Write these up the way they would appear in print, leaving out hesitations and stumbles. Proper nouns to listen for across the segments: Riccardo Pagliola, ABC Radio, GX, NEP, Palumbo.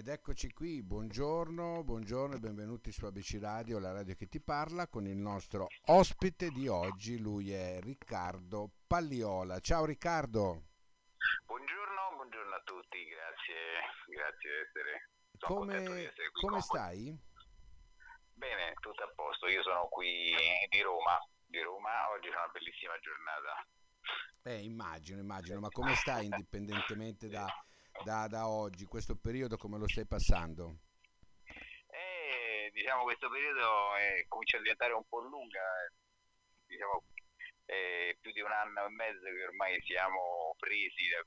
Ed eccoci qui, buongiorno e benvenuti su ABC Radio, la radio che ti parla, con il nostro ospite di oggi. Lui è Riccardo Pagliola. Ciao Riccardo. Buongiorno a tutti, grazie di essere. Sono contento di essere qui. Come stai? Bene, tutto a posto, io sono qui di Roma, oggi è una bellissima giornata. Immagino, ma come stai indipendentemente da oggi, questo periodo come lo stai passando? Questo periodo comincia a diventare un po' lunga, più di un anno e mezzo che ormai siamo presi da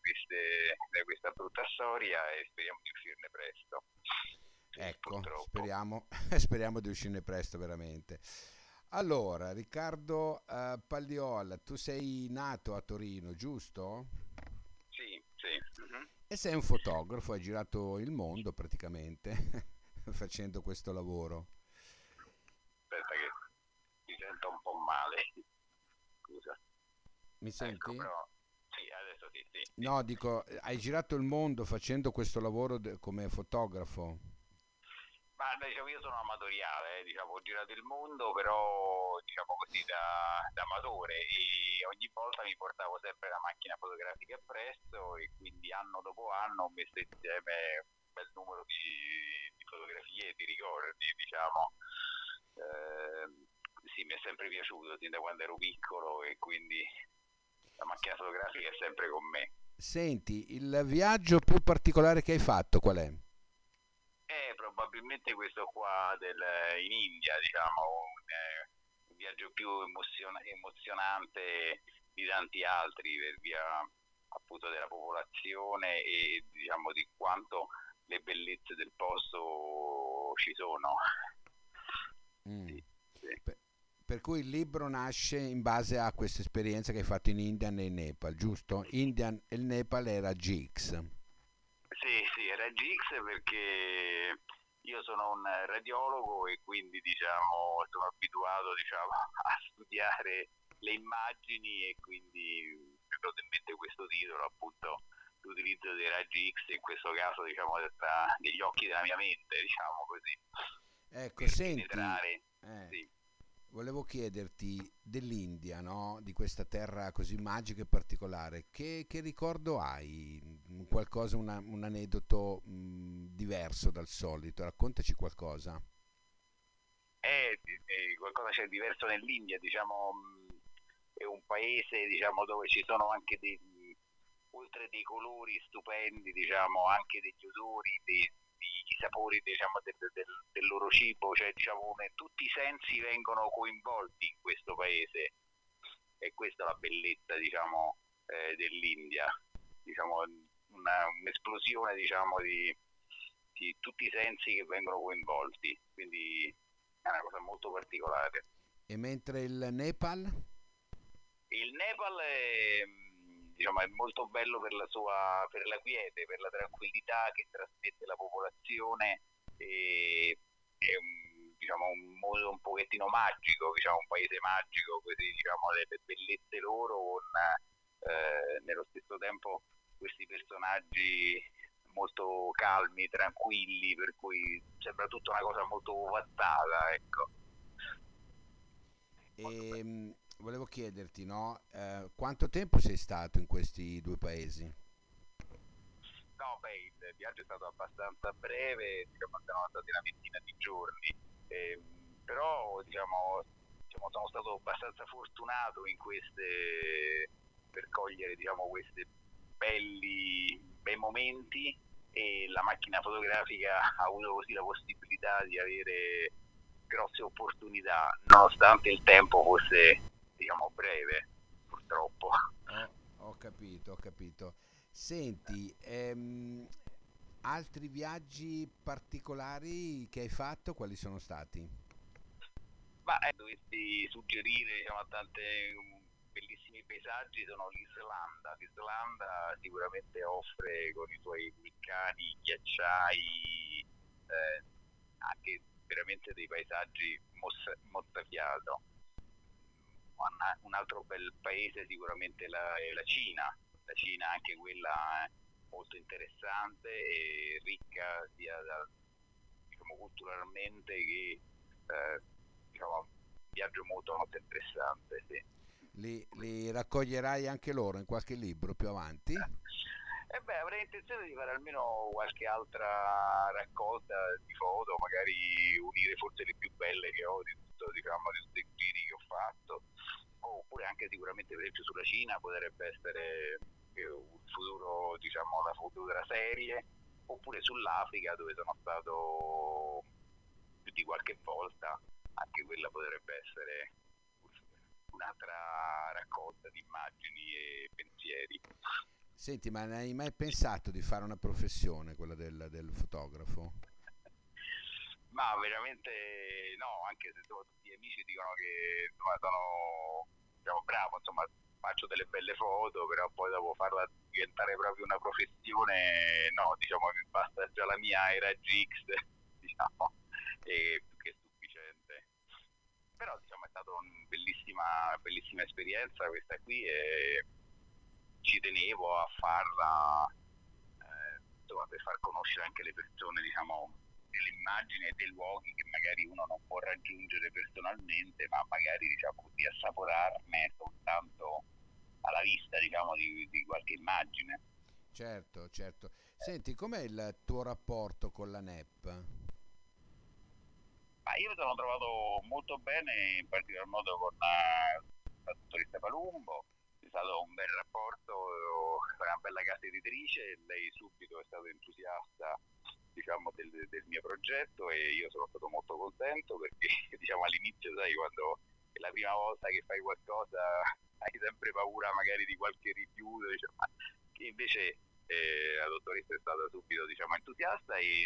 questa brutta storia, e speriamo di uscirne presto. Ecco, speriamo di uscirne presto veramente. Allora, Riccardo Pagliola, tu sei nato a Torino, giusto? Sì. Mm-hmm. E sei un fotografo, hai girato il mondo praticamente facendo questo lavoro. Aspetta che mi sento un po' male. Scusa. Mi senti? Ecco, però... Sì, adesso sì. No, dico, hai girato il mondo facendo questo lavoro come fotografo? Ma io sono amatoriale, ho girato il mondo, però così da amatore, e ogni volta mi portavo sempre la macchina fotografica appresso, e quindi anno dopo anno ho messo insieme un bel numero di fotografie e di ricordi, sì, mi è sempre piaciuto sin da quando ero piccolo, e quindi la macchina fotografica è sempre con me. Senti, il viaggio più particolare che hai fatto qual è? Probabilmente questo qua in India, un viaggio più emozionante di tanti altri, per via appunto della popolazione e di quanto le bellezze del posto ci sono. Sì. Per cui il libro nasce in base a questa esperienza che hai fatto in India e in Nepal, giusto? India e il Nepal era GX. Sì, era GX, perché io sono un radiologo e quindi sono abituato a studiare le immagini, e quindi mi è venuto in mente questo titolo, appunto l'utilizzo dei raggi X, in questo caso degli occhi della mia mente, così. Ecco, senti, volevo chiederti dell'India, no? Di questa terra così magica e particolare, che ricordo hai? Qualcosa, un aneddoto diverso dal solito? Raccontaci qualcosa. Qualcosa c'è diverso nell'India, è un paese dove ci sono anche oltre dei colori stupendi, anche degli odori, i sapori del loro cibo, tutti i sensi vengono coinvolti in questo paese, e questa è la bellezza dell'India, un'esplosione di tutti i sensi che vengono coinvolti, quindi è una cosa molto particolare. E mentre il Nepal è molto bello per la quiete, per la tranquillità che trasmette la popolazione, e un modo un pochettino magico, un paese magico, così, le bellezze loro, con nello stesso tempo questi personaggi molto calmi, tranquilli, per cui sembra tutta una cosa molto ovattata, ecco. Volevo chiederti, quanto tempo sei stato in questi due paesi? Il viaggio è stato abbastanza breve, siamo stati una ventina di giorni, però sono stato abbastanza fortunato per cogliere questi bei momenti, e la macchina fotografica ha avuto così la possibilità di avere grosse opportunità, nonostante il tempo fosse breve, purtroppo. Ho capito. Senti, altri viaggi particolari che hai fatto, quali sono stati? Dovresti suggerire a tanti bellissimi paesaggi, sono l'Islanda. L'Islanda sicuramente offre, con i suoi vulcani, ghiacciai, anche veramente dei paesaggi mozzafiato. Un altro bel paese sicuramente è la Cina, anche quella molto interessante e ricca sia diciamo, culturalmente che diciamo, viaggio molto, molto interessante. Sì. Li raccoglierai anche loro in qualche libro più avanti? Beh, avrei intenzione di fare almeno qualche altra raccolta di foto, magari unire forse le più belle che ho di tutti diciamo, i giri che ho fatto, oppure anche sicuramente per esempio sulla Cina potrebbe essere un futuro, diciamo, una futura serie, oppure sull'Africa dove sono stato più di qualche volta, anche quella potrebbe essere un'altra raccolta di immagini e pensieri. Senti, ma ne hai mai pensato di fare una professione, quella del fotografo? Ma veramente no, anche se tutti gli amici dicono che insomma, sono diciamo, bravo, insomma, faccio delle belle foto, però poi dopo farla diventare proprio una professione, no, diciamo che basta già la mia era GX, diciamo, è più che sufficiente. Però diciamo è stata una bellissima esperienza questa qui e ci tenevo a farla insomma, per far conoscere anche le persone, diciamo, delle immagini e dei luoghi che magari uno non può raggiungere personalmente, ma magari diciamo di assaporarne soltanto alla vista, diciamo, di qualche immagine. Certo, certo. Senti, com'è il tuo rapporto con la NEP? Io mi sono trovato molto bene, in particolar modo con la dottoressa Palumbo. È stato un bel rapporto, una bella casa editrice, lei subito è stato entusiasta, diciamo, del mio progetto, e io sono stato molto contento perché diciamo all'inizio, sai, quando è la prima volta che fai qualcosa hai sempre paura magari di qualche rifiuto, diciamo, che invece la dottoressa è stata subito, diciamo, entusiasta e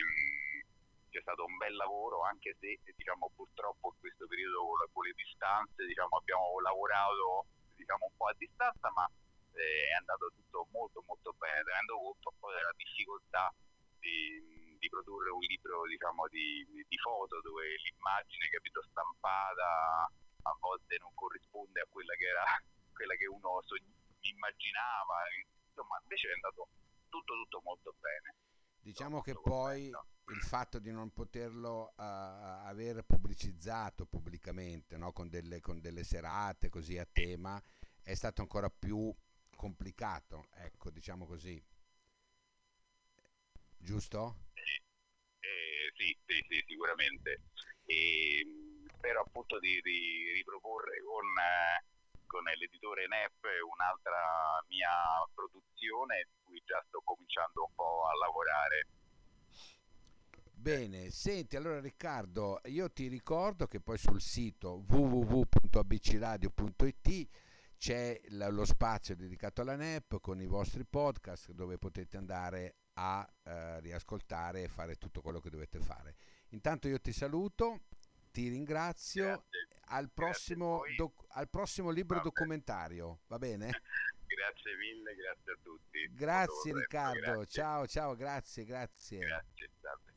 c'è stato un bel lavoro, anche se diciamo purtroppo in questo periodo con le distanze, diciamo, abbiamo lavorato diciamo un po' a distanza, ma è andato tutto molto molto bene, tenendo conto poi della difficoltà di produrre un libro, diciamo, di foto, dove l'immagine, capito, stampata a volte non corrisponde a quella che era quella che uno immaginava, insomma, invece è andato tutto molto bene. Diciamo che poi il fatto di non poterlo aver pubblicizzato pubblicamente, no? con delle serate così a tema, è stato ancora più complicato, ecco, diciamo così. Giusto? Sì, sicuramente. Spero appunto di riproporre con l'editore NEP un'altra mia produzione di cui già sto cominciando un po' a lavorare. Bene, senti, allora Riccardo, io ti ricordo che poi sul sito www.abcradio.it c'è lo spazio dedicato alla NEP con i vostri podcast, dove potete andare a riascoltare e fare tutto quello che dovete fare. Intanto io ti saluto, ti ringrazio. Grazie. Al prossimo libro documentario, va bene? Grazie mille, grazie a tutti. Grazie Riccardo, grazie. ciao, grazie. Grazie, salve.